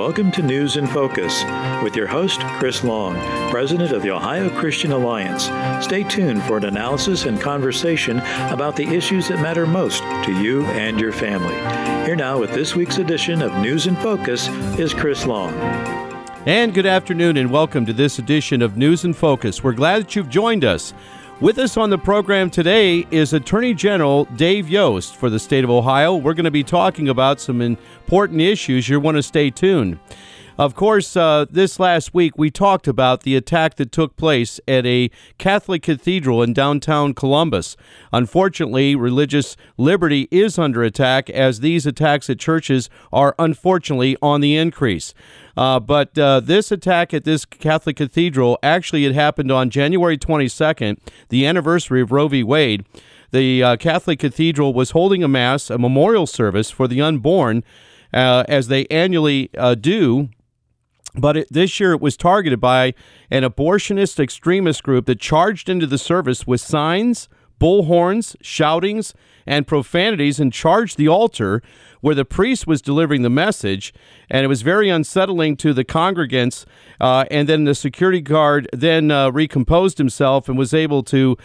welcome to News in Focus with your host, Chris Long, president of the Ohio Christian Alliance. Stay tuned for an analysis and conversation about the issues that matter most to you and your family. Here now with this week's edition of News in Focus is Chris Long. And good afternoon and welcome to this edition of News in Focus. We're glad that you've joined us. With us on the program today is Attorney General Dave Yost for the state of Ohio. We're going to be talking about some important issues. You'll want to stay tuned. Of course, this last week we talked about the attack that took place at a Catholic cathedral in downtown Columbus. Unfortunately, religious liberty is under attack as these attacks at churches are unfortunately on the increase. But this attack at this Catholic cathedral, actually it happened on January 22nd, the anniversary of Roe v. Wade. The Catholic cathedral was holding a mass, a memorial service for the unborn, as they annually do. But this year it was targeted by an abortionist extremist group that charged into the service with signs, bullhorns, shoutings, and profanities and charged the altar where the priest was delivering the message, and it was very unsettling to the congregants, and then the security guard then recomposed himself and was able to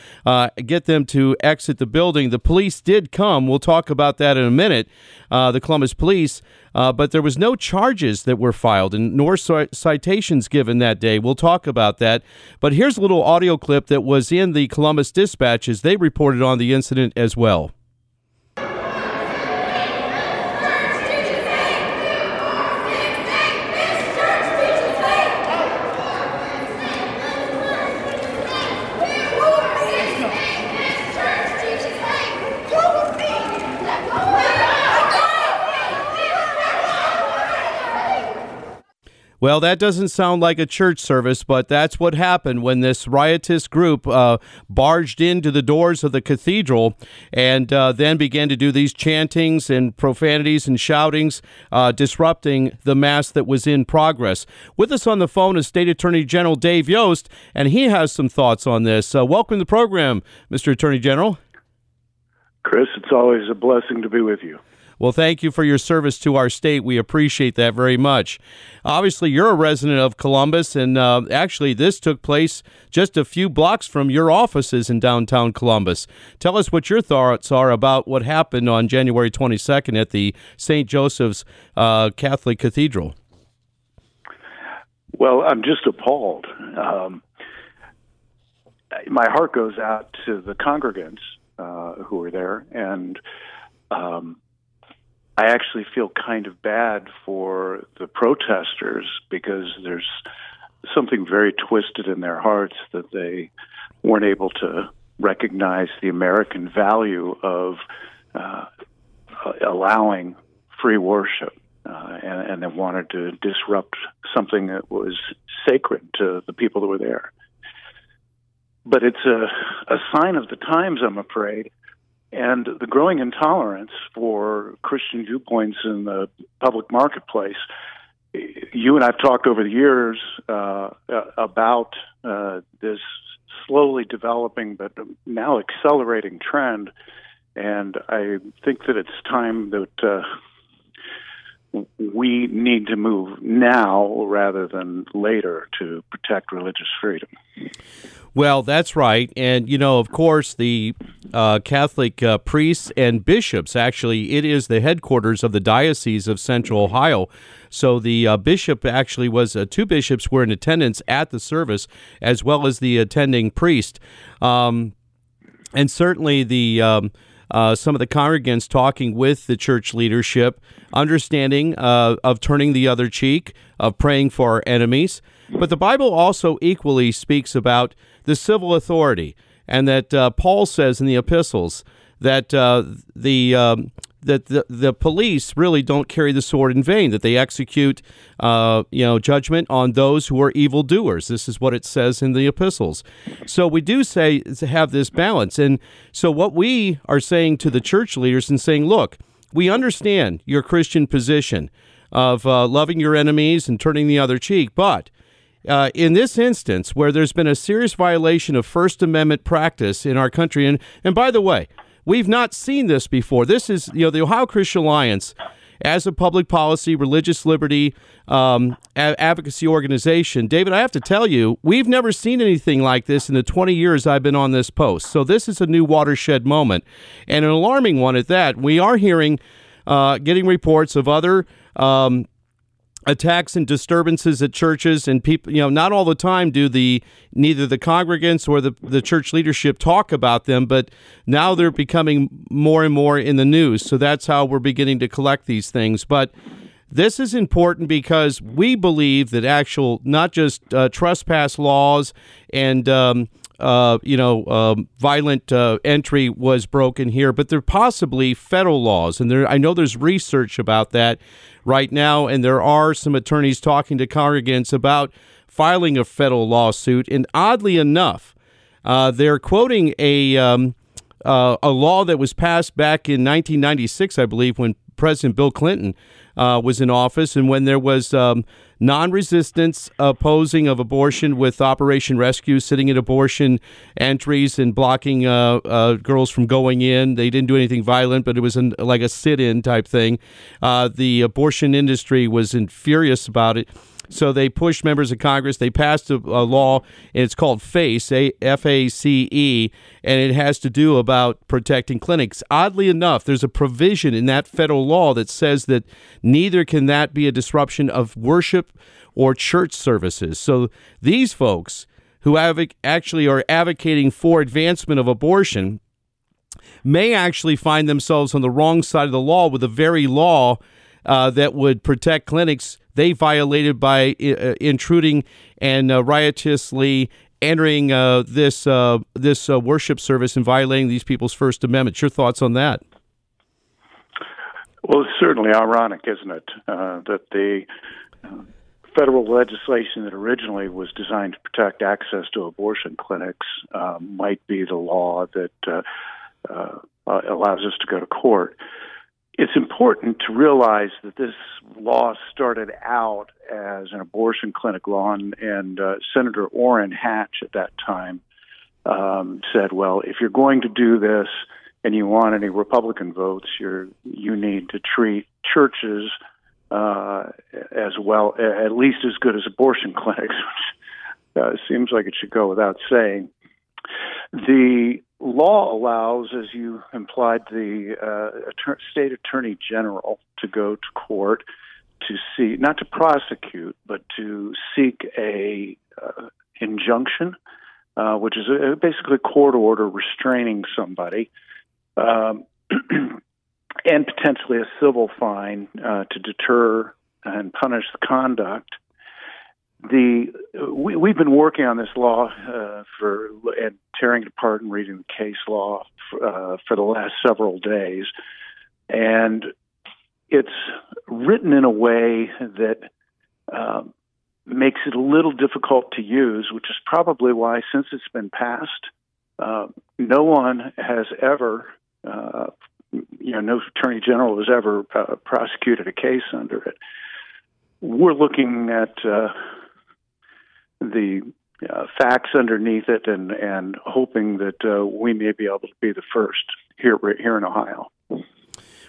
get them to exit the building. The police did come. We'll talk about that in a minute, the Columbus Police, but there was no charges that were filed and nor citations given that day. We'll talk about that, but here's a little audio clip that was in the Columbus dispatches. They reported on the incident as well. Well, that doesn't sound like a church service, but that's what happened when this riotous group barged into the doors of the cathedral and then began to do these chantings and profanities and shoutings, disrupting the mass that was in progress. With us on the phone is State Attorney General Dave Yost, and he has some thoughts on this. Welcome to the program, Mr. Attorney General. Chris, it's always a blessing to be with you. Well, thank you for your service to our state. We appreciate that very much. Obviously, you're a resident of Columbus, and actually this took place just a few blocks from your offices in downtown Columbus. Tell us what your thoughts are about what happened on January 22nd at the St. Joseph's Catholic Cathedral. Well, I'm just appalled. My heart goes out to the congregants who were there, and I actually feel kind of bad for the protesters because there's something very twisted in their hearts that they weren't able to recognize the American value of allowing free worship, and they wanted to disrupt something that was sacred to the people that were there. But it's a sign of the times, I'm afraid, and the growing intolerance for Christian viewpoints in the public marketplace. You and I've talked over the years about this slowly developing but now accelerating trend, and I think that it's time that we need to move now rather than later to protect religious freedom. Well, that's right. And, you know, of course, the Catholic priests and bishops, actually, it is the headquarters of the Diocese of Central Ohio. So the bishop actually was, two bishops were in attendance at the service, as well as the attending priest. And certainly the some of the congregants talking with the church leadership, understanding of turning the other cheek, of praying for our enemies. But the Bible also equally speaks about the civil authority, and that Paul says in the epistles that the police really don't carry the sword in vain, that they execute judgment on those who are evildoers. This is what it says in the epistles. So we do say to have this balance. And so what we are saying to the church leaders and saying, look, we understand your Christian position of loving your enemies and turning the other cheek, but in this instance where there's been a serious violation of First Amendment practice in our country, and by the way, we've not seen this before. This is, you know, the Ohio Christian Alliance as a public policy, religious liberty advocacy organization. David, I have to tell you, we've never seen anything like this in the 20 years I've been on this post. So this is a new watershed moment, and an alarming one at that. We are hearing, getting reports of other attacks and disturbances at churches, and people, you know, not all the time do the neither the congregants or the church leadership talk about them, but now they're becoming more and more in the news. So that's how we're beginning to collect these things. But this is important because we believe that actual, not just trespass laws and violent entry was broken here, but there are possibly federal laws. And there, I know there's research about that right now, and there are some attorneys talking to congregants about filing a federal lawsuit. And oddly enough, they're quoting a law that was passed back in 1996, I believe, when President Bill Clinton was in office, and when there was non-resistance opposing of abortion with Operation Rescue, sitting at abortion entries and blocking girls from going in. They didn't do anything violent, but it was like a sit-in type thing. The abortion industry was furious about it. So they pushed members of Congress. They passed a law, and it's called FACE, F-A-C-E, and it has to do about protecting clinics. Oddly enough, there's a provision in that federal law that says that neither can that be a disruption of worship or church services. So these folks who actually are advocating for advancement of abortion may actually find themselves on the wrong side of the law with the very law that would protect clinics they violated by intruding and riotously entering this worship service and violating these people's First Amendment. Your thoughts on that? Well, it's certainly ironic, isn't it, that the federal legislation that originally was designed to protect access to abortion clinics might be the law that allows us to go to court. It's important to realize that this law started out as an abortion clinic law, and Senator Orrin Hatch at that time said, well, if you're going to do this and you want any Republican votes, you need to treat churches as well, at least as good as abortion clinics, which seems like it should go without saying. The law allows, as you implied, the state attorney general to go to court to see, not to prosecute, but to seek a injunction, which is basically a court order restraining somebody, and potentially a civil fine to deter and punish the conduct. We've been working on this law and tearing it apart and reading the case law for the last several days, and it's written in a way that makes it a little difficult to use, which is probably why, since it's been passed, no one has ever, no attorney general has ever prosecuted a case under it. We're looking at the facts underneath it and hoping that we may be able to be the first here in Ohio.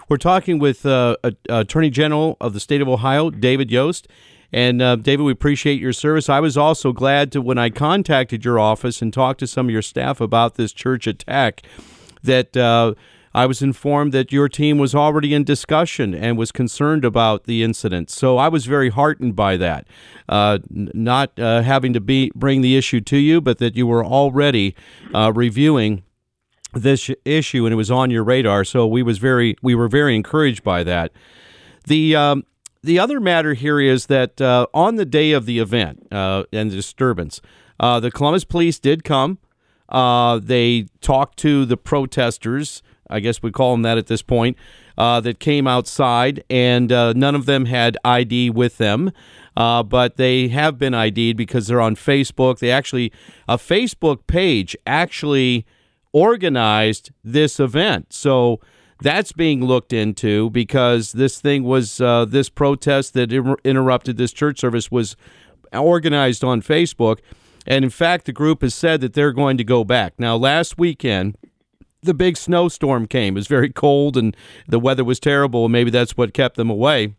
We're talking with Attorney General of the state of Ohio, Dave Yost. And, David, we appreciate your service. I was also glad when I contacted your office and talked to some of your staff about this church attack that I was informed that your team was already in discussion and was concerned about the incident. So I was very heartened by that, not having to bring the issue to you, but that you were already reviewing this issue and it was on your radar. So we were very encouraged by that. The other matter here is that on the day of the event and the disturbance, the Columbus Police did come. They talked to the protesters, I guess we call them that at this point, that came outside, and none of them had ID with them, but they have been ID'd because they're on Facebook. A Facebook page actually organized this event. So that's being looked into because this thing was, this protest that interrupted this church service was organized on Facebook. And in fact, the group has said that they're going to go back. Now, last weekend, the big snowstorm came. It was very cold and the weather was terrible, and maybe that's what kept them away,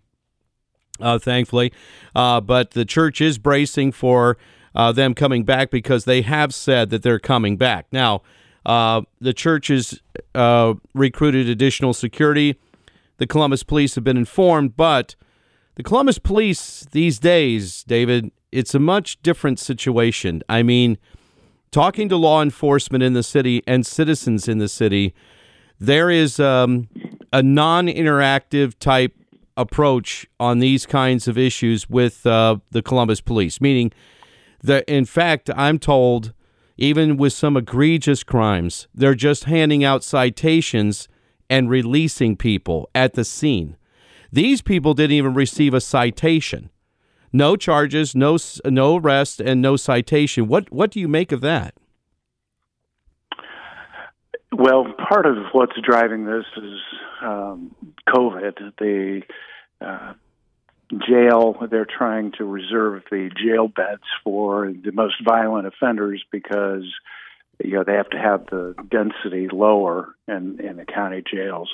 thankfully. But the church is bracing for them coming back because they have said that they're coming back. Now, the church has recruited additional security. The Columbus Police have been informed, but the Columbus Police these days, David, it's a much different situation. I mean, talking to law enforcement in the city and citizens in the city, there is a non-interactive type approach on these kinds of issues with the Columbus Police, meaning that, in fact, I'm told, even with some egregious crimes, they're just handing out citations and releasing people at the scene. These people didn't even receive a citation. No charges, no arrest, and no citation. What do you make of that? Well, part of what's driving this is COVID. The jail, they're trying to reserve the jail beds for the most violent offenders because they have to have the density lower in the county jails.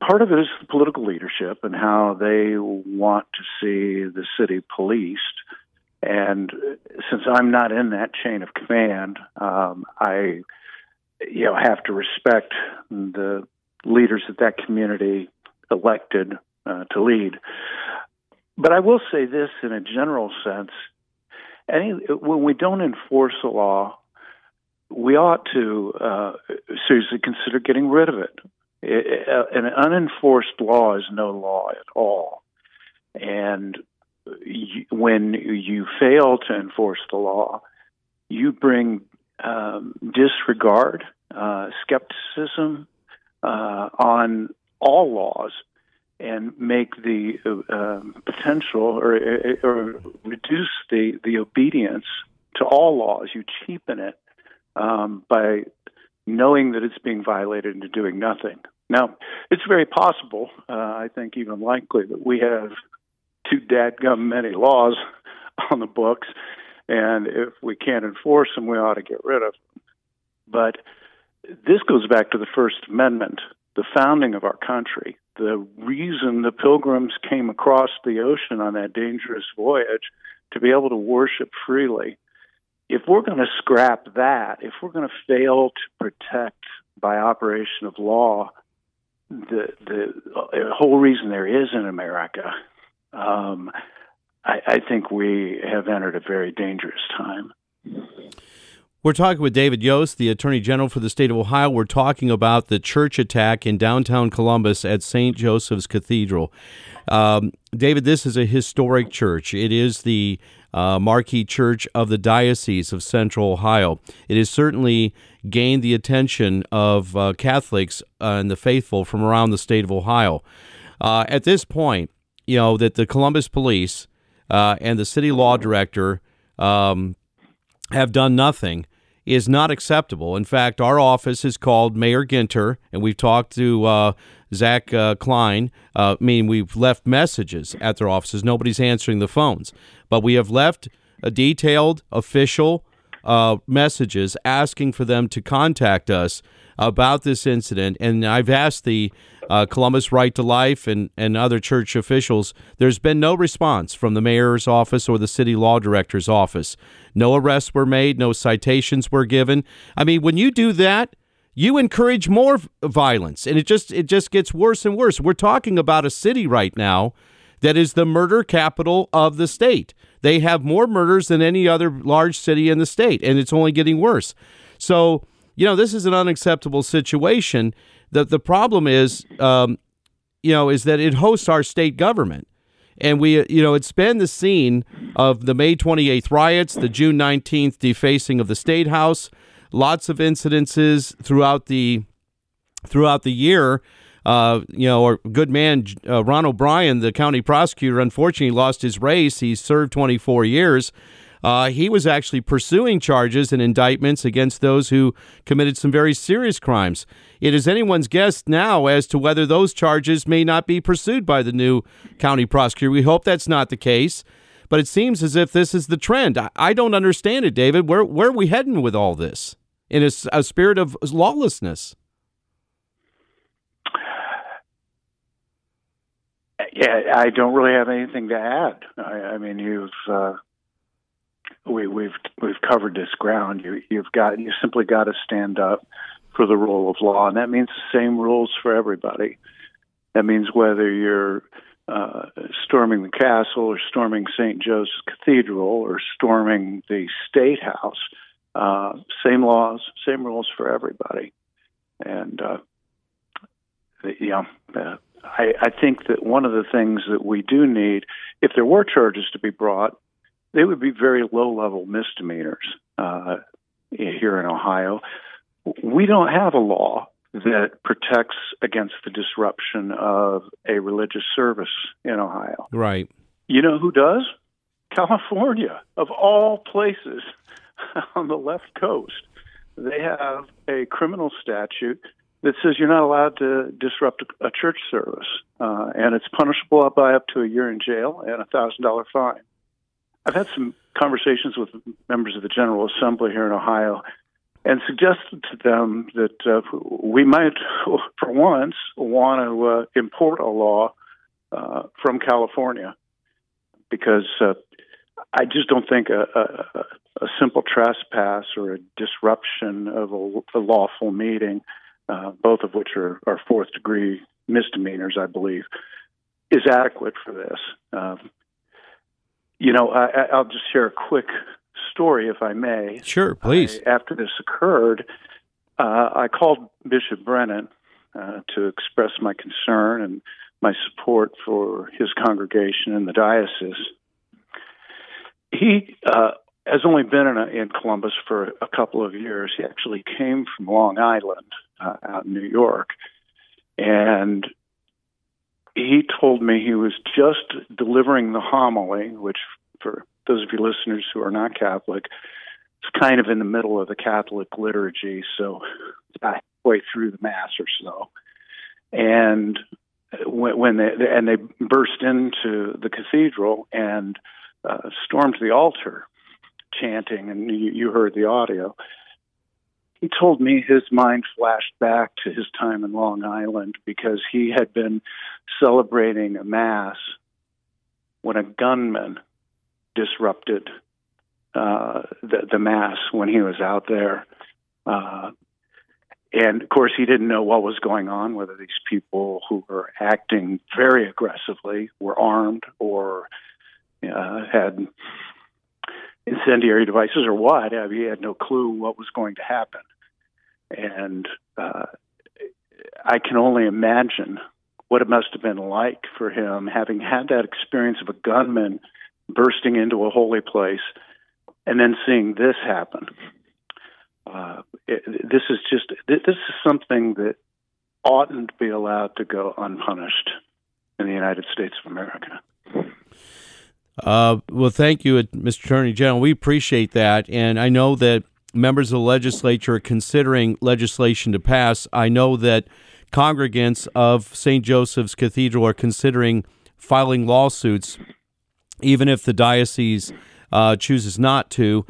Part of it is the political leadership and how they want to see the city policed. And since I'm not in that chain of command, I have to respect the leaders that that community elected to lead. But I will say this in a general sense. When we don't enforce a law, we ought to seriously consider getting rid of it. An unenforced law is no law at all. And when you fail to enforce the law, you bring disregard, skepticism on all laws and make the potential or reduce the obedience to all laws. You cheapen it by knowing that it's being violated into doing nothing. Now, it's very possible, I think even likely, that we have too dadgum many laws on the books, and if we can't enforce them, we ought to get rid of them. But this goes back to the First Amendment, the founding of our country. The reason the Pilgrims came across the ocean on that dangerous voyage, to be able to worship freely. If we're going to scrap that, if we're going to fail to protect by operation of law the whole reason there is in America, I think we have entered a very dangerous time. We're talking with Dave Yost, the Attorney General for the state of Ohio. We're talking about the church attack in downtown Columbus at St. Joseph's Cathedral. David, this is a historic church. It is the marquee church of the Diocese of Central Ohio. It has certainly gained the attention of Catholics and the faithful from around the state of Ohio. At this point, that the Columbus Police and the city law director have done nothing is not acceptable. In fact, our office has called Mayor Ginter, and we've talked to Zach Klein. We've left messages at their offices. Nobody's answering the phones. But we have left a detailed, official messages asking for them to contact us about this incident. And I've asked the Columbus Right to Life and other church officials. There's been no response from the mayor's office or the city law director's office. No arrests were made. No citations were given. When you do that, you encourage more violence, and it just gets worse and worse. We're talking about a city right now that is the murder capital of the state. They have more murders than any other large city in the state, and it's only getting worse. So, this is an unacceptable situation. The problem is, is that it hosts our state government. And we, it's been the scene of the May 28th riots, the June 19th defacing of the State House, lots of incidences throughout the year. Our good man, Ron O'Brien, the county prosecutor, unfortunately lost his race. He served 24 years. He was actually pursuing charges and indictments against those who committed some very serious crimes. It is anyone's guess now as to whether those charges may not be pursued by the new county prosecutor. We hope that's not the case, but it seems as if this is the trend. I don't understand it, David. Where are we heading with all this in a spirit of lawlessness? Yeah, I don't really have anything to add. I mean, we've covered this ground. You simply got to stand up for the rule of law, and that means the same rules for everybody. That means whether you're storming the castle or storming St. Joseph's Cathedral or storming the State House, same laws, same rules for everybody. And, I think that one of the things that we do need, if there were charges to be brought, they would be very low-level misdemeanors here in Ohio. We don't have a law that protects against the disruption of a religious service in Ohio. Right. You know who does? California, of all places on the left coast. They have a criminal statute that says you're not allowed to disrupt a church service, and it's punishable by up to a year in jail and a $1,000 fine. I've had some conversations with members of the General Assembly here in Ohio and suggested to them that we might, for once, want to import a law from California, because I just don't think a simple trespass or a disruption of a lawful meeting, both of which are fourth-degree misdemeanors, I believe, is adequate for this. I'll just share a quick story, if I may. Sure, please. After this occurred, I called Bishop Brennan to express my concern and my support for his congregation in the diocese. He has only been in Columbus for a couple of years. He actually came from Long Island, out in New York, and he told me he was just delivering the homily, which, for those of your listeners who are not Catholic, it's kind of in the middle of the Catholic liturgy, so about halfway through the Mass or so. And when they burst into the cathedral and stormed the altar, chanting, and you heard the audio. He told me his mind flashed back to his time in Long Island because he had been celebrating a Mass when a gunman disrupted the Mass when he was out there. And, of course, he didn't know what was going on, whether these people who were acting very aggressively were armed or had incendiary devices or what. I mean, he had no clue what was going to happen. And I can only imagine what it must have been like for him, having had that experience of a gunman bursting into a holy place and then seeing this happen. This is something that oughtn't be allowed to go unpunished in the United States of America. Well, thank you, Mr. Attorney General. We appreciate that, and I know that members of the legislature are considering legislation to pass. I know that congregants of St. Joseph's Cathedral are considering filing lawsuits, even if the diocese chooses not to.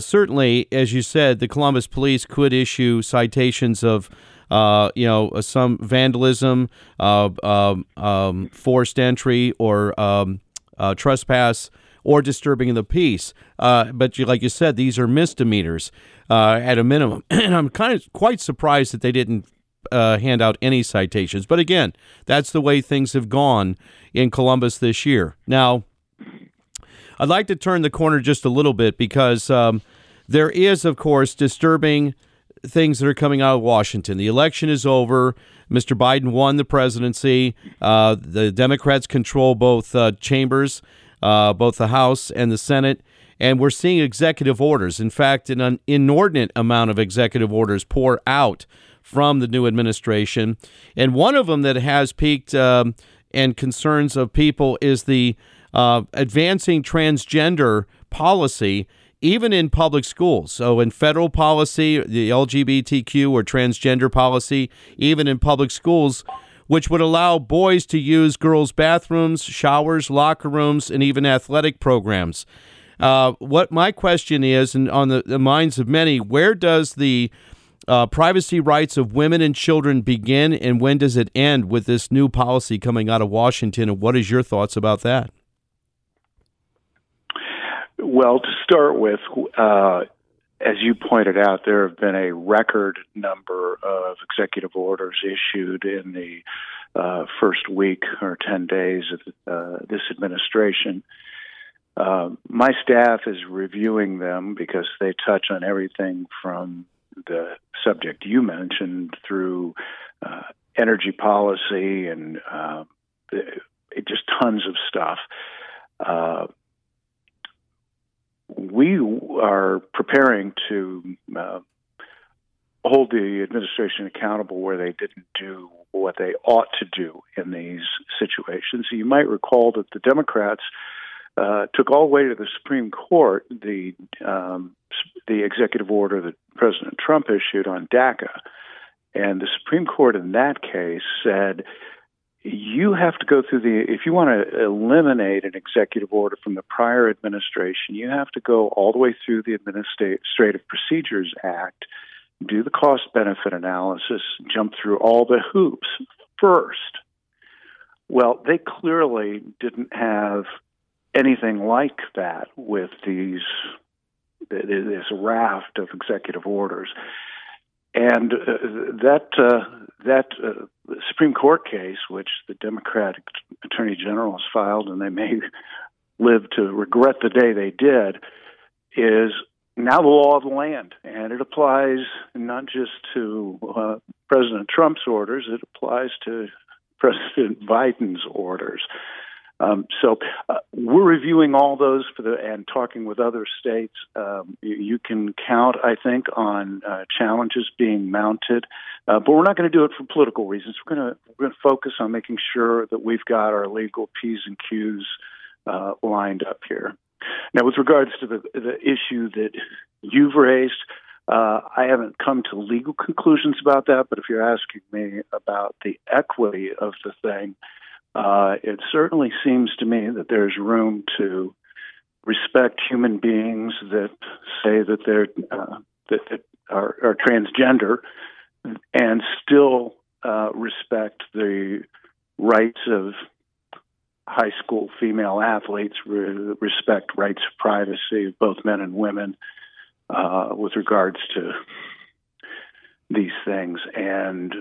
Certainly, as you said, the Columbus Police could issue citations of some vandalism, forced entry, or trespass or disturbing the peace. But like you said, these are misdemeanors at a minimum. And I'm kind of quite surprised that they didn't hand out any citations. But again, that's the way things have gone in Columbus this year. Now, I'd like to turn the corner just a little bit because there is, of course, disturbing things that are coming out of Washington. The election is over. Mr. Biden won the presidency. The Democrats control both chambers, both the House and the Senate, and we're seeing executive orders. In fact, an inordinate amount of executive orders pour out from the new administration. And one of them that has piqued and concerns of people is the advancing transgender policy, even in public schools. So in federal policy, the LGBTQ or transgender policy, even in public schools, which would allow boys to use girls' bathrooms, showers, locker rooms, and even athletic programs. What my question is, and on the minds of many, where does the Privacy rights of women and children begin, and when does it end with this new policy coming out of Washington? And what is your thoughts about that? Well, to start with, as you pointed out, there have been a record number of executive orders issued in the first week or 10 days of this administration. My staff is reviewing them because they touch on everything from the subject you mentioned through energy policy and just tons of stuff. We are preparing to hold the administration accountable where they didn't do what they ought to do in these situations. You might recall that the Democrats took all the way to the Supreme Court the executive order that President Trump issued on DACA. And the Supreme Court in that case said, you have to go through if you want to eliminate an executive order from the prior administration, you have to go all the way through the Administrative Procedures Act, do the cost-benefit analysis, jump through all the hoops first. Well, they clearly didn't have anything like that with this raft of executive orders. And that Supreme Court case, which the Democratic Attorney General has filed, and they may live to regret the day they did, is now the law of the land. And it applies not just to President Trump's orders, it applies to President Biden's orders. So we're reviewing all those and talking with other states. You can count, I think, on challenges being mounted, but we're not going to do it for political reasons. We're going to focus on making sure that we've got our legal P's and Q's lined up here. Now, with regards to the issue that you've raised, I haven't come to legal conclusions about that, but if you're asking me about the equity of the thing, it certainly seems to me that there's room to respect human beings that say that they're that are transgender, and still respect the rights of high school female athletes, respect rights of privacy of both men and women with regards to these things. And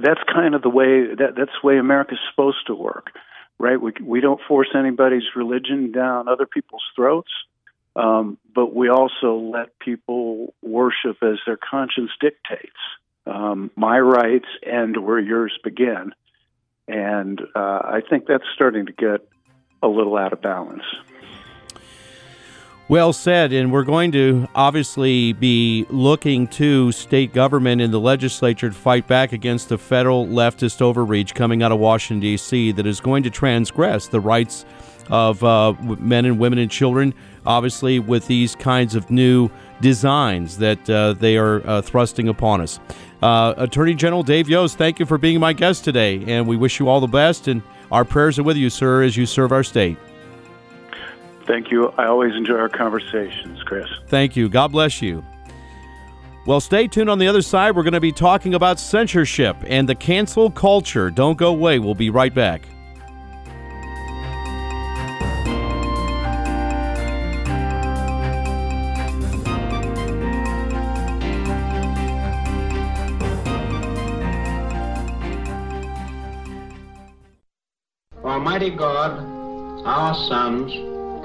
that's kind of the way that's the way America's supposed to work, right? We don't force anybody's religion down other people's throats, but we also let people worship as their conscience dictates. My rights end where yours begin, and I think that's starting to get a little out of balance. Well said, and we're going to obviously be looking to state government and the legislature to fight back against the federal leftist overreach coming out of Washington, D.C. that is going to transgress the rights of men and women and children, obviously, with these kinds of new designs that they are thrusting upon us. Attorney General Dave Yost, thank you for being my guest today, and we wish you all the best, and our prayers are with you, sir, as you serve our state. Thank you. I always enjoy our conversations, Chris. Thank you. God bless you. Well, stay tuned. On the other side, we're going to be talking about censorship and the cancel culture. Don't go away. We'll be right back. Almighty God, our sons,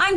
I'm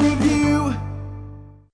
Review.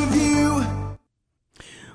Review.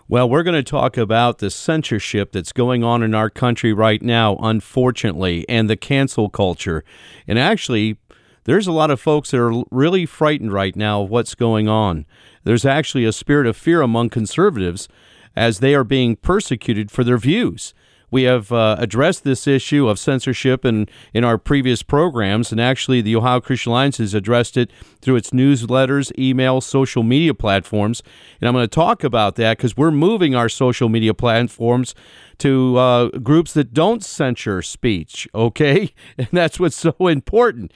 Well, we're going to talk about the censorship that's going on in our country right now, unfortunately, and the cancel culture. And actually, there's a lot of folks that are really frightened right now of what's going on. There's actually a spirit of fear among conservatives as they are being persecuted for their views. We have addressed this issue of censorship in our previous programs, and actually the Ohio Christian Alliance has addressed it through its newsletters, email, social media platforms. And I'm going to talk about that because we're moving our social media platforms to groups that don't censor speech, okay? And that's what's so important.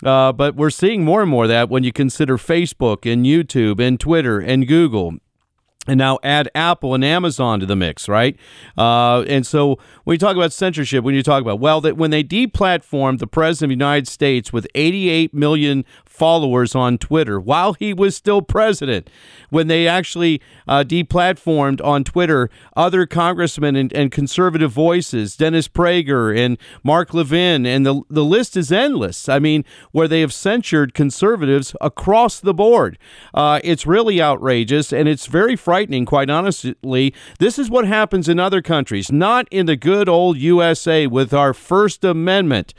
But we're seeing more and more of that when you consider Facebook and YouTube and Twitter and Google. And now add Apple and Amazon to the mix, right? And so when you talk about censorship, when you talk about, well, that when they deplatformed the president of the United States with 88 million followers on Twitter while he was still president, when they actually deplatformed on Twitter other congressmen and conservative voices, Dennis Prager and Mark Levin, and the list is endless. I mean, where they have censured conservatives across the board. It's really outrageous, and it's very frightening, quite honestly. This is what happens in other countries, not in the good old USA with our First Amendment.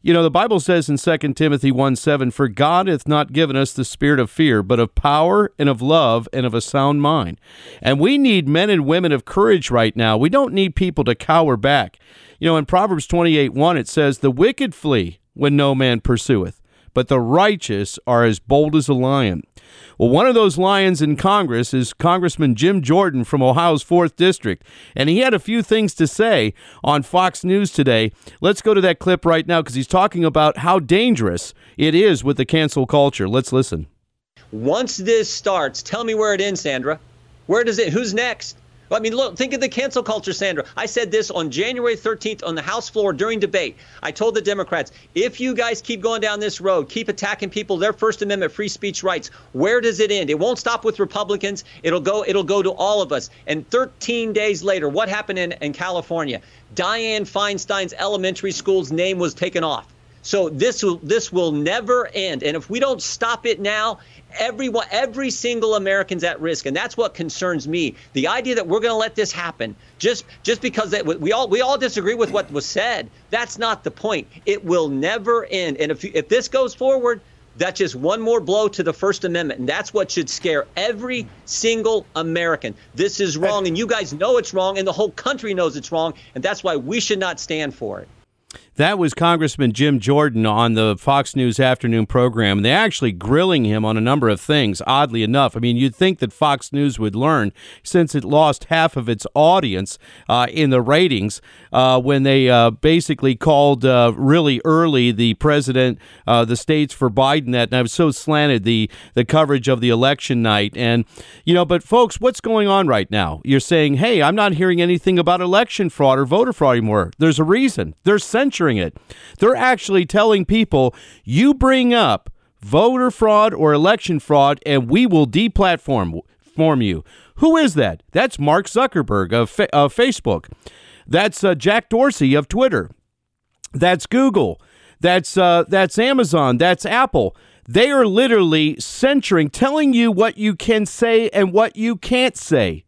You know, the Bible says in 2 Timothy 1:7, "For God hath not given us the spirit of fear, but of power and of love and of a sound mind." And we need men and women of courage right now. We don't need people to cower back. You know, in Proverbs 28:1, it says, "The wicked flee when no man pursueth, but the righteous are as bold as a lion." Well, one of those lions in Congress is Congressman Jim Jordan from Ohio's 4th District, and he had a few things to say on Fox News today. Let's go to that clip right now because he's talking about how dangerous it is with the cancel culture. Let's listen. Once this starts, tell me where it ends, Sandra. Where does it? Who's next? I mean, look, think of the cancel culture, Sandra. I said this on January 13th on the House floor during debate. I told the Democrats, if you guys keep going down this road, keep attacking people, their First Amendment free speech rights, where does it end? It won't stop with Republicans. It'll go to all of us. And 13 days later, what happened in California? Dianne Feinstein's elementary school's name was taken off. So this will never end. And if we don't stop it now, every single American's at risk. And that's what concerns me. The idea that we're going to let this happen just because we all disagree with what was said. That's not the point. It will never end. And if this goes forward, that's just one more blow to the First Amendment. And that's what should scare every single American. This is wrong. And you guys know it's wrong. And the whole country knows it's wrong. And that's why we should not stand for it. That was Congressman Jim Jordan on the Fox News afternoon program. They're actually grilling him on a number of things, oddly enough. I mean, you'd think that Fox News would learn since it lost half of its audience in the ratings when they basically called really early the president, the states for Biden. That, and I was so slanted, the coverage of the election night. And, you know, but folks, what's going on right now? You're saying, hey, I'm not hearing anything about election fraud or voter fraud anymore. There's a reason. There's censoring it. They're actually telling people, you bring up voter fraud or election fraud and we will deplatform you. Who is that? That's Mark Zuckerberg of Facebook. That's Jack Dorsey of Twitter. That's Google. That's Amazon. That's Apple. They are literally censoring, telling you what you can say and what you can't say.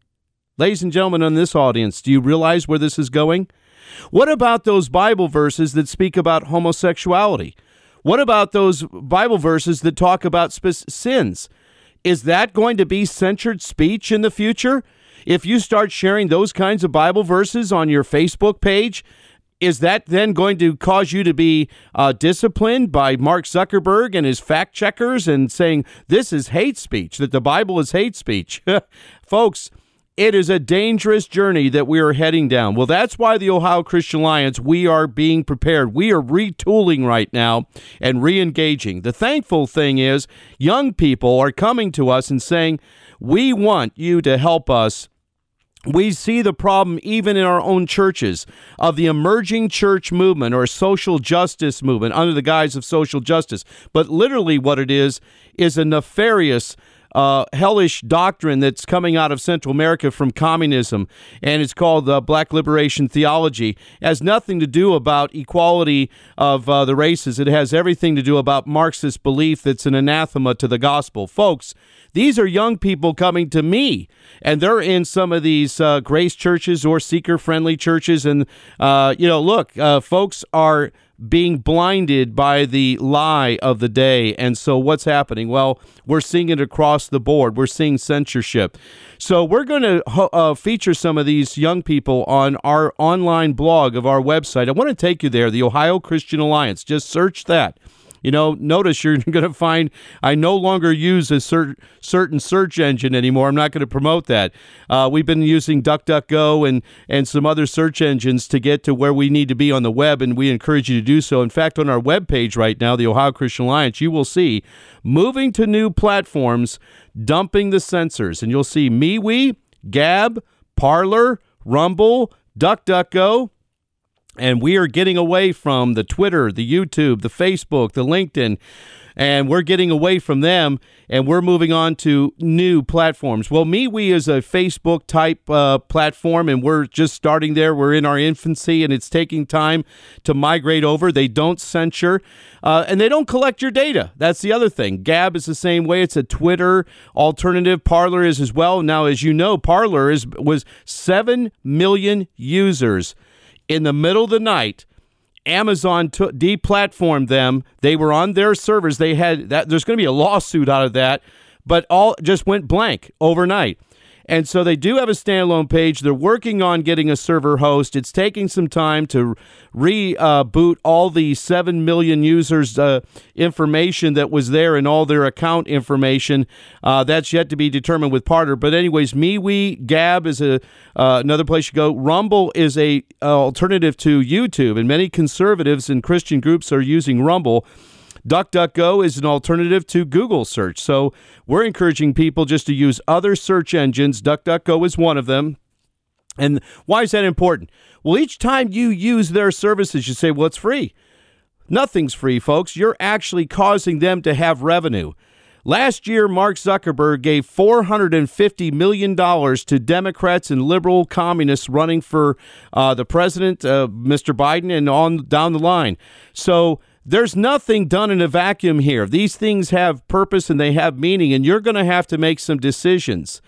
Ladies and gentlemen, in this audience, do you realize where this is going? What about those Bible verses that speak about homosexuality? What about those Bible verses that talk about sins? Is that going to be censored speech in the future? If you start sharing those kinds of Bible verses on your Facebook page, is that then going to cause you to be disciplined by Mark Zuckerberg and his fact checkers and saying this is hate speech, that the Bible is hate speech? Folks, it is a dangerous journey that we are heading down. Well, that's why the Ohio Christian Alliance, we are being prepared. We are retooling right now and re-engaging. The thankful thing is young people are coming to us and saying, we want you to help us. We see the problem even in our own churches of the emerging church movement or social justice movement under the guise of social justice. But literally what it is a nefarious, hellish doctrine that's coming out of Central America from communism, and it's called Black Liberation Theology. It has nothing to do about equality of the races. It has everything to do about Marxist belief that's an anathema to the gospel. Folks, these are young people coming to me, and they're in some of these grace churches or seeker-friendly churches, and, folks are being blinded by the lie of the day. And so what's happening? Well, we're seeing it across the board. We're seeing censorship. So we're going to feature some of these young people on our online blog of our website. I want to take you there, the Ohio Christian Alliance. Just search that. You know, notice you're going to find I no longer use a certain search engine anymore. I'm not going to promote that. We've been using DuckDuckGo and some other search engines to get to where we need to be on the web, and we encourage you to do so. In fact, on our webpage right now, the Ohio Christian Alliance, you will see moving to new platforms, dumping the censors. And you'll see MeWe, Gab, Parler, Rumble, DuckDuckGo. And we are getting away from the Twitter, the YouTube, the Facebook, the LinkedIn, and we're getting away from them, and we're moving on to new platforms. Well, MeWe is a Facebook-type platform, and we're just starting there. We're in our infancy, and it's taking time to migrate over. They don't censure, and they don't collect your data. That's the other thing. Gab is the same way. It's a Twitter alternative. Parler is as well. Now, as you know, Parler was 7 million users. In the middle of the night, Amazon deplatformed them. They were on their servers. They had that. There's going to be a lawsuit out of that, but all just went blank overnight. And so they do have a standalone page. They're working on getting a server host. It's taking some time to reboot all the 7 million users' information that was there and all their account information. That's yet to be determined with Parler. But anyways, MeWe, Gab is another place you go. Rumble is an alternative to YouTube, and many conservatives and Christian groups are using Rumble. DuckDuckGo is an alternative to Google search. So we're encouraging people just to use other search engines. DuckDuckGo is one of them. And why is that important? Well, each time you use their services, you say, well, it's free. Nothing's free, folks. You're actually causing them to have revenue. Last year, Mark Zuckerberg gave $450 million to Democrats and liberal communists running for the president, Mr. Biden, and on down the line. So there's nothing done in a vacuum here. These things have purpose and they have meaning, and you're going to have to make some decisions.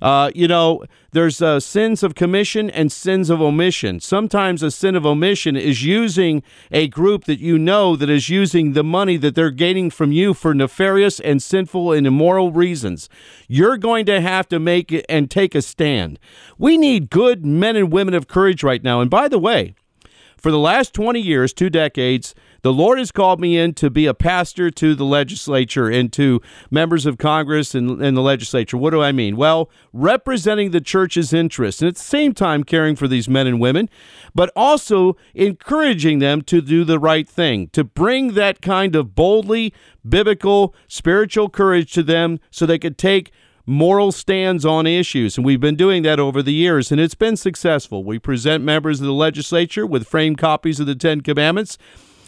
There's sins of commission and sins of omission. Sometimes a sin of omission is using a group that you know that is using the money that they're gaining from you for nefarious and sinful and immoral reasons. You're going to have to make it and take a stand. We need good men and women of courage right now. And by the way, for the last 20 years, 2 decades, the Lord has called me in to be a pastor to the legislature and to members of Congress and the legislature. What do I mean? Well, representing the church's interests and at the same time caring for these men and women, but also encouraging them to do the right thing, to bring that kind of boldly biblical spiritual courage to them so they could take moral stands on issues, and we've been doing that over the years, and it's been successful. We present members of the legislature with framed copies of the Ten Commandments.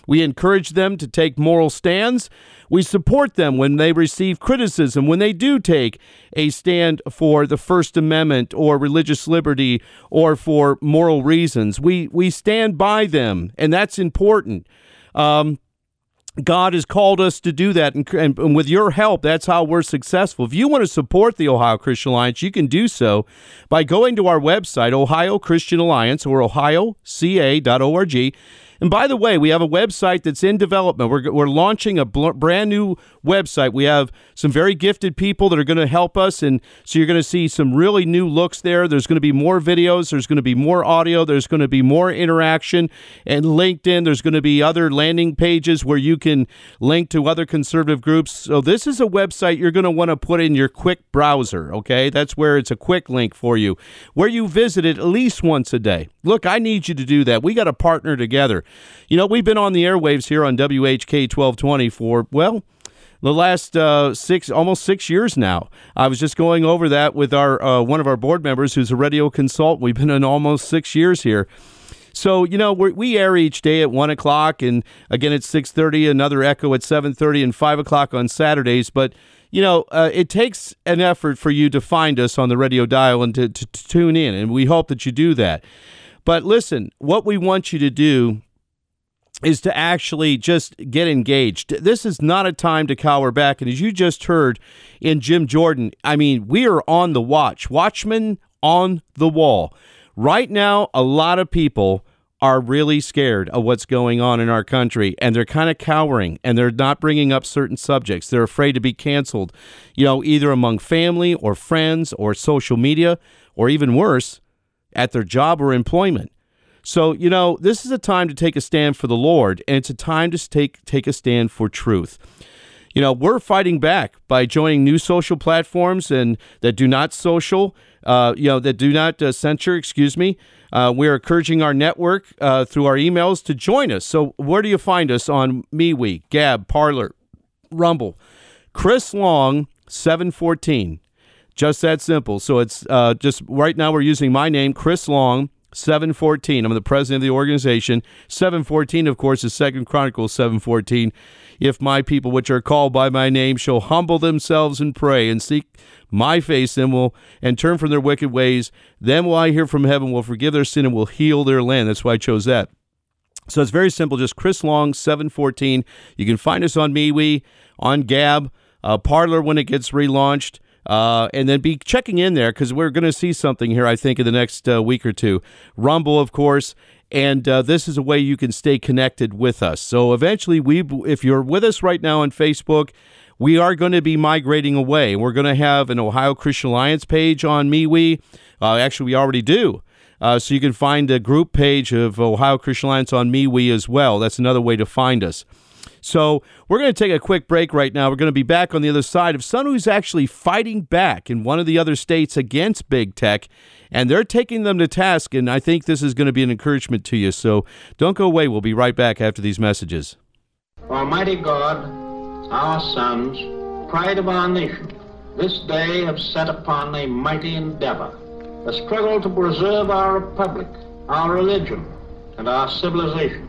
We encourage them to take moral stands. We support them when they receive criticism, when they do take a stand for the First Amendment or religious liberty or for moral reasons. We stand by them, and that's important. God has called us to do that, and with your help, that's how we're successful. If you want to support the Ohio Christian Alliance, you can do so by going to our website, Ohio Christian Alliance, or ohioca.org. And by the way, we have a website that's in development. We're launching a brand new website. We have some very gifted people that are going to help us, and so you're going to see some really new looks there. There's going to be more videos. There's going to be more audio. There's going to be more interaction. And LinkedIn, there's going to be other landing pages where you can link to other conservative groups. So this is a website you're going to want to put in your quick browser, okay? That's where it's a quick link for you, where you visit it at least once a day. Look, I need you to do that. We got to partner together. You know, we've been on the airwaves here on WHK 1220 for, well, the last almost 6 years now. I was just going over that with our one of our board members who's a radio consultant. We've been in almost 6 years here. So, you know, we air each day at 1 o'clock, and again at 6:30, another echo at 7:30, and 5 o'clock on Saturdays. But, you know, it takes an effort for you to find us on the radio dial and to tune in, and we hope that you do that. But listen, what we want you to do is to actually just get engaged. This is not a time to cower back. And as you just heard in Jim Jordan, I mean, we are on the watch. Watchmen on the wall. Right now, a lot of people are really scared of what's going on in our country, and they're kind of cowering, and they're not bringing up certain subjects. They're afraid to be canceled, you know, either among family or friends or social media, or even worse, at their job or employment. So, you know, this is a time to take a stand for the Lord, and it's a time to take a stand for truth. You know, we're fighting back by joining new social platforms and that do not censor, We're encouraging our network through our emails to join us. So where do you find us on MeWe, Gab, Parler, Rumble? Chris Long, 714. Just that simple. So it's just right now we're using my name, Chris Long, 714. I'm the president of the organization. 714, of course, is 2 Chronicles 7:14. If my people, which are called by my name, shall humble themselves and pray and seek my face and turn from their wicked ways, then will I hear from heaven, will forgive their sin, and will heal their land. That's why I chose that. So it's very simple. Just Chris Long, 714. You can find us on MeWe, on Gab, Parler when it gets relaunched. And then be checking in there because we're going to see something here, I think, in the next week or two. Rumble, of course, and this is a way you can stay connected with us. So eventually, if you're with us right now on Facebook, we are going to be migrating away. We're going to have an Ohio Christian Alliance page on MeWe. Actually, we already do. So you can find a group page of Ohio Christian Alliance on MeWe as well. That's another way to find us. So we're going to take a quick break right now. We're going to be back on the other side of someone who's actually fighting back in one of the other states against big tech, and they're taking them to task, and I think this is going to be an encouragement to you. So don't go away. We'll be right back after these messages. Almighty God, our sons, pride of our nation, this day have set upon a mighty endeavor, a struggle to preserve our republic, our religion, and our civilization,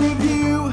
Review.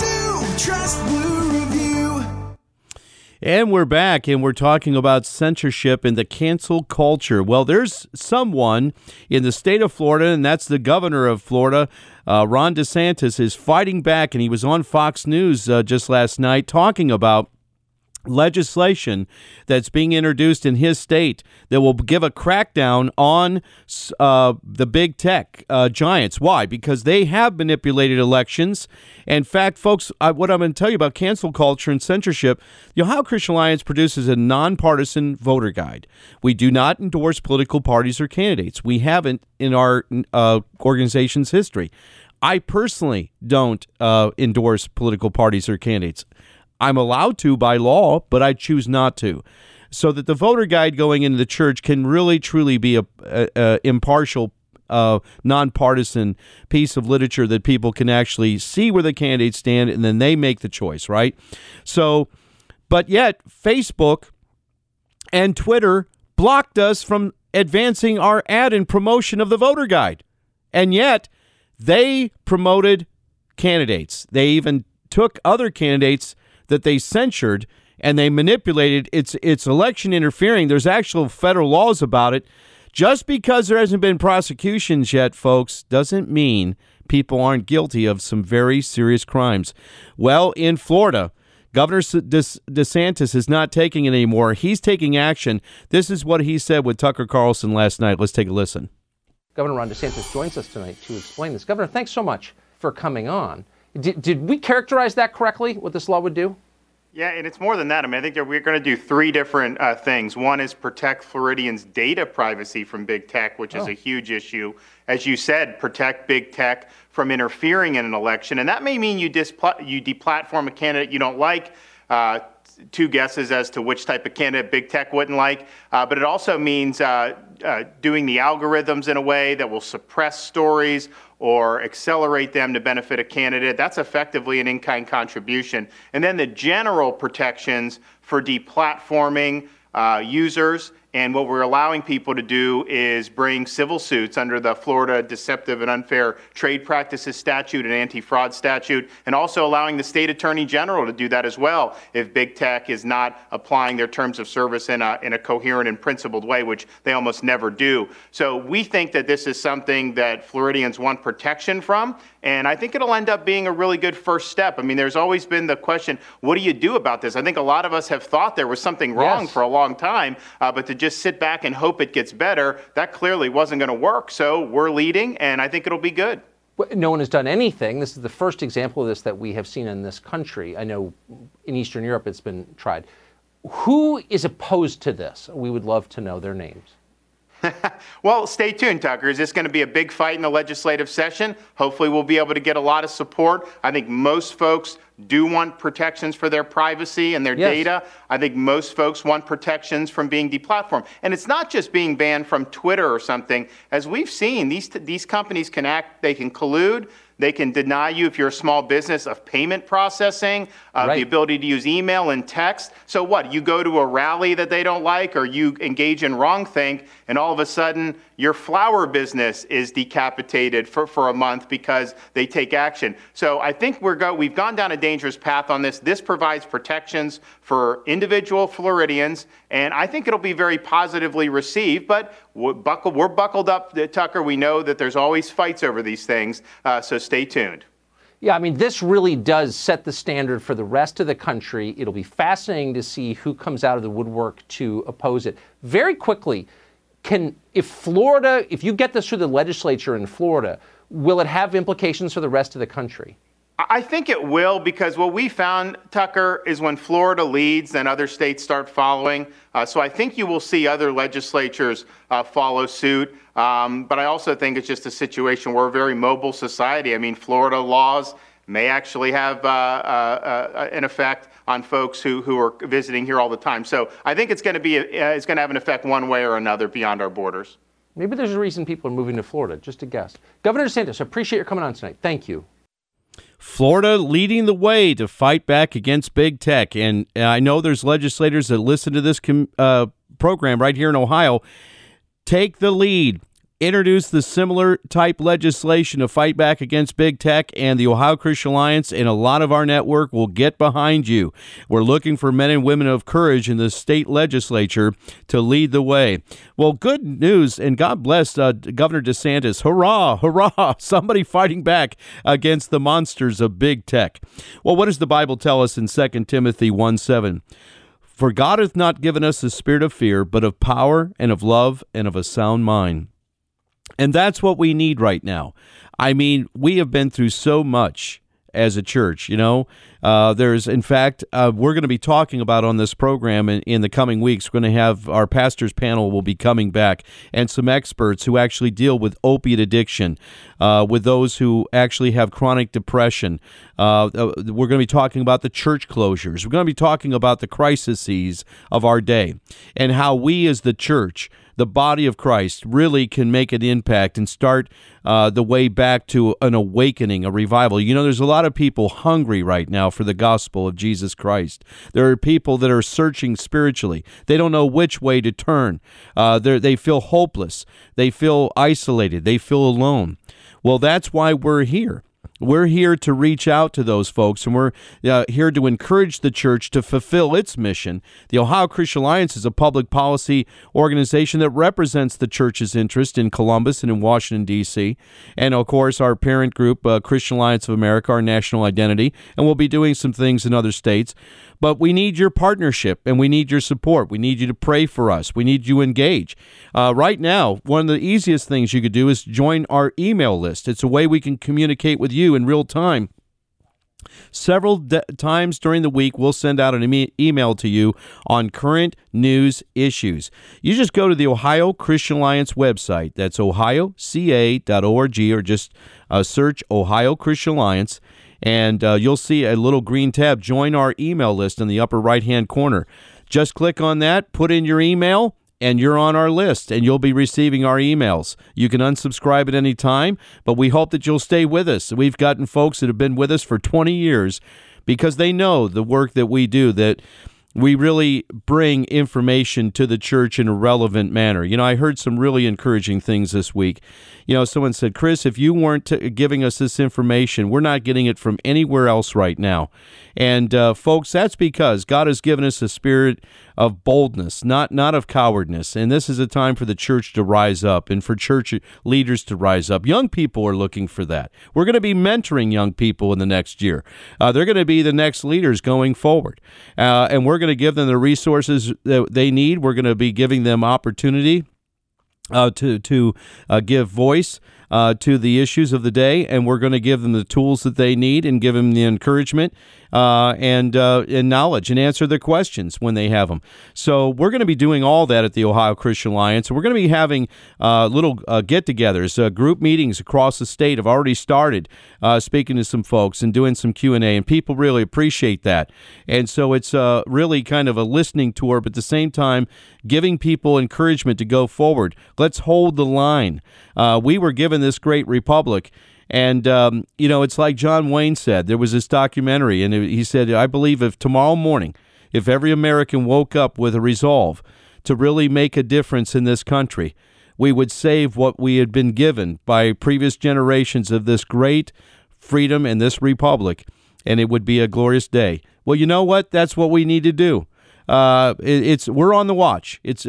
do. Trust Blue Review. And we're back, and we're talking about censorship and the cancel culture. Well, there's someone in the state of Florida, and that's the governor of Florida, Ron DeSantis, is fighting back, and he was on Fox News just last night talking about legislation that's being introduced in his state that will give a crackdown on the big tech giants. Why? Because they have manipulated elections. In fact, folks, what I'm going to tell you about cancel culture and censorship, the Ohio Christian Alliance produces a nonpartisan voter guide. We do not endorse political parties or candidates. We haven't in our organization's history. I personally don't endorse political parties or candidates. I'm allowed to by law, but I choose not to, so that the voter guide going into the church can really, truly be a impartial, nonpartisan piece of literature that people can actually see where the candidates stand, and then they make the choice, right? So, but yet Facebook and Twitter blocked us from advancing our ad and promotion of the voter guide, and yet they promoted candidates. They even took other candidates that they censured, and they manipulated. It's election interfering. There's actual federal laws about it. Just because there hasn't been prosecutions yet, folks, doesn't mean people aren't guilty of some very serious crimes. Well, in Florida, Governor DeSantis is not taking it anymore. He's taking action. This is what he said with Tucker Carlson last night. Let's take a listen. Governor Ron DeSantis joins us tonight to explain this. Governor, thanks so much for coming on. Did we characterize that correctly, what this law would do? Yeah, and it's more than that. I mean, I think that we're going to do three different things. One is protect Floridians' data privacy from big tech, which is a huge issue. As you said, protect big tech from interfering in an election. And that may mean you deplatform a candidate you don't like. Two guesses as to which type of candidate big tech wouldn't like. But it also means doing the algorithms in a way that will suppress stories or accelerate them to benefit a candidate. That's effectively an in-kind contribution. And then the general protections for deplatforming users. And what we're allowing people to do is bring civil suits under the Florida Deceptive and Unfair Trade Practices Statute and Anti-Fraud Statute, and also allowing the state attorney general to do that as well if big tech is not applying their terms of service in a coherent and principled way, which they almost never do. So we think that this is something that Floridians want protection from, and I think it'll end up being a really good first step. I mean, there's always been the question, what do you do about this? I think a lot of us have thought there was something wrong for a long time, but to just sit back and hope it gets better, that clearly wasn't going to work. So we're leading, and I think it'll be good. Well, no one has done anything. This is the first example of this that we have seen in this country. I know in Eastern Europe it's been tried. Who is opposed to this? We would love to know their names. Well, stay tuned, Tucker. Is this going to be a big fight in the legislative session? Hopefully we'll be able to get a lot of support. I think most folks do want protections for their privacy and their data. I think most folks want protections from being deplatformed. And it's not just being banned from Twitter or something. As we've seen, these companies can act, they can collude. They can deny you, if you're a small business, of payment processing, the ability to use email and text. So what? You go to a rally that they don't like, or you engage in wrongthink, and all of a sudden your flower business is decapitated for a month because they take action. So I think we've gone down a dangerous path on this. This provides protections for individual Floridians, and I think it'll be very positively received. But we're buckled up, Tucker. We know that there's always fights over these things, so stay tuned. Yeah, I mean, this really does set the standard for the rest of the country. It'll be fascinating to see who comes out of the woodwork to oppose it. Very quickly, if you get this through the legislature in Florida, will it have implications for the rest of the country? I think it will, because what we found, Tucker, is when Florida leads, then other states start following. So I think you will see other legislatures follow suit. But I also think it's just a situation. We're a very mobile society. I mean, Florida laws may actually have an effect on folks who are visiting here all the time. So I think it's going to be it's going to have an effect one way or another beyond our borders. Maybe there's a reason people are moving to Florida, just a guess. Governor DeSantis, appreciate your coming on tonight. Thank you. Florida leading the way to fight back against big tech. And I know there's legislators that listen to this program right here in Ohio. Take the lead. Introduce the similar type legislation to fight back against big tech, and the Ohio Christian Alliance and a lot of our network will get behind you. We're looking for men and women of courage in the state legislature to lead the way. Well, good news, and God bless Governor DeSantis. Hurrah, hurrah, somebody fighting back against the monsters of big tech. Well, what does the Bible tell us in 2 Timothy 1:7? For God hath not given us the spirit of fear, but of power and of love and of a sound mind. And that's what we need right now. I mean, we have been through so much as a church, you know. We're going to be talking about on this program in the coming weeks, we're going to have our pastor's panel will be coming back, and some experts who actually deal with opiate addiction, with those who actually have chronic depression. We're going to be talking about the church closures. We're going to be talking about the crises of our day and how we as the church, the body of Christ, really can make an impact and start the way back to an awakening, a revival. You know, there's a lot of people hungry right now for the gospel of Jesus Christ. There are people that are searching spiritually. They don't know which way to turn. They feel hopeless. They feel isolated. They feel alone. Well, that's why we're here. We're here to reach out to those folks, and we're here to encourage the church to fulfill its mission. The Ohio Christian Alliance is a public policy organization that represents the church's interest in Columbus and in Washington, D.C., and, of course, our parent group, Christian Alliance of America, our national identity, and we'll be doing some things in other states. But we need your partnership, and we need your support. We need you to pray for us. We need you to engage. Right now, one of the easiest things you could do is join our email list. It's a way we can communicate with you in real time. Several times during the week, we'll send out an email to you on current news issues. You just go to the Ohio Christian Alliance website. That's ohioca.org, or just search Ohio Christian Alliance, and you'll see a little green tab, Join Our Email List, in the upper right-hand corner. Just click on that, put in your email, and you're on our list, and you'll be receiving our emails. You can unsubscribe at any time, but we hope that you'll stay with us. We've gotten folks that have been with us for 20 years because they know the work that we do, that we really bring information to the church in a relevant manner. You know, I heard some really encouraging things this week. You know, someone said, Chris, if you weren't giving us this information, we're not getting it from anywhere else right now. And folks, that's because God has given us a spirit of boldness, not of cowardness. And this is a time for the church to rise up and for church leaders to rise up. Young people are looking for that. We're going to be mentoring young people in the next year. They're going to be the next leaders going forward. And we're going to give them the resources that they need. We're going to be giving them opportunity to give voice to the issues of the day, and we're going to give them the tools that they need and give them the encouragement and knowledge and answer their questions when they have them. So we're going to be doing all that at the Ohio Christian Alliance. We're going to be having little get-togethers. Group meetings across the state have already started speaking to some folks and doing some Q&A, and people really appreciate that. And so it's really kind of a listening tour, but at the same time, giving people encouragement to go forward. Let's hold the line. We were given this great republic. And, you know, it's like John Wayne said, there was this documentary, and he said, I believe if tomorrow morning, if every American woke up with a resolve to really make a difference in this country, we would save what we had been given by previous generations of this great freedom and this republic, and it would be a glorious day. Well, you know what? That's what we need to do. We're on the watch. It's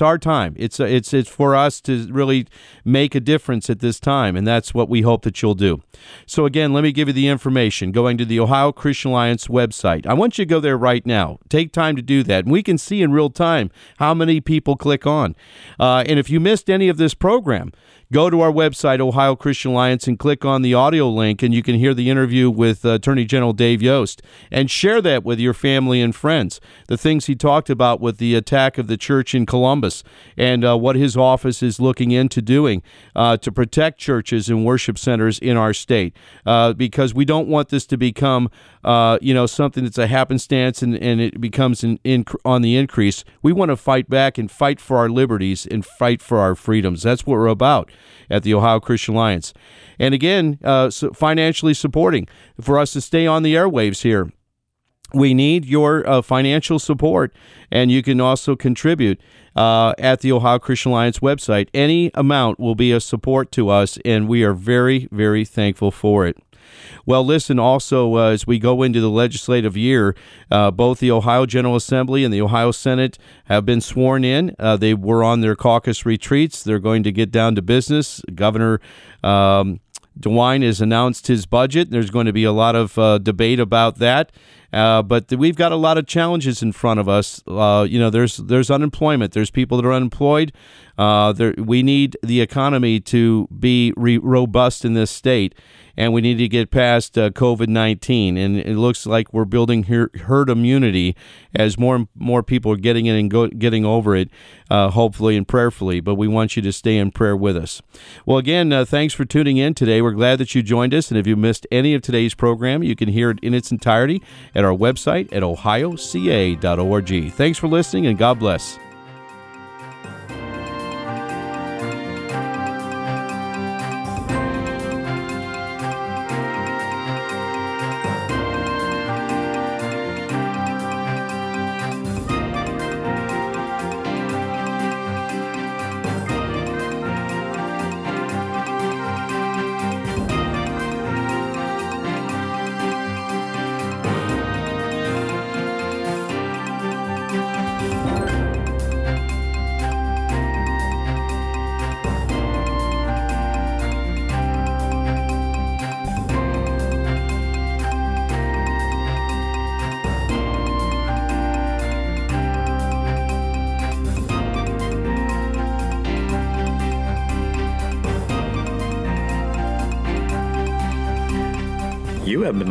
our time. It's for us to really make a difference at this time, and that's what we hope that you'll do. So again, let me give you the information. Going to the Ohio Christian Alliance website. I want you to go there right now. Take time to do that, and we can see in real time how many people click on. And if you missed any of this program, Go to our website, Ohio Christian Alliance, and click on the audio link, and you can hear the interview with Attorney General Dave Yost. And share that with your family and friends, the things he talked about with the attack of the church in Columbus and what his office is looking into doing to protect churches and worship centers in our state, because we don't want this to become something that's a happenstance and it becomes on the increase. We want to fight back and fight for our liberties and fight for our freedoms. That's what we're about at the Ohio Christian Alliance. And again, financially supporting for us to stay on the airwaves here. We need your financial support, and you can also contribute at the Ohio Christian Alliance website. Any amount will be a support to us, and we are very, very thankful for it. Well, listen, also, as we go into the legislative year, both the Ohio General Assembly and the Ohio Senate have been sworn in. They were on their caucus retreats. They're going to get down to business. Governor DeWine has announced his budget. There's going to be a lot of debate about that. But we've got a lot of challenges in front of us. There's unemployment. There's people that are unemployed. We need the economy to be robust in this state, and we need to get past COVID-19. And it looks like we're building herd immunity as more and more people are getting it and getting over it, hopefully and prayerfully. But we want you to stay in prayer with us. Well, again, thanks for tuning in today. We're glad that you joined us. And if you missed any of today's program, you can hear it in its entirety at our website at ohioca.org. Thanks for listening, and God bless. Have been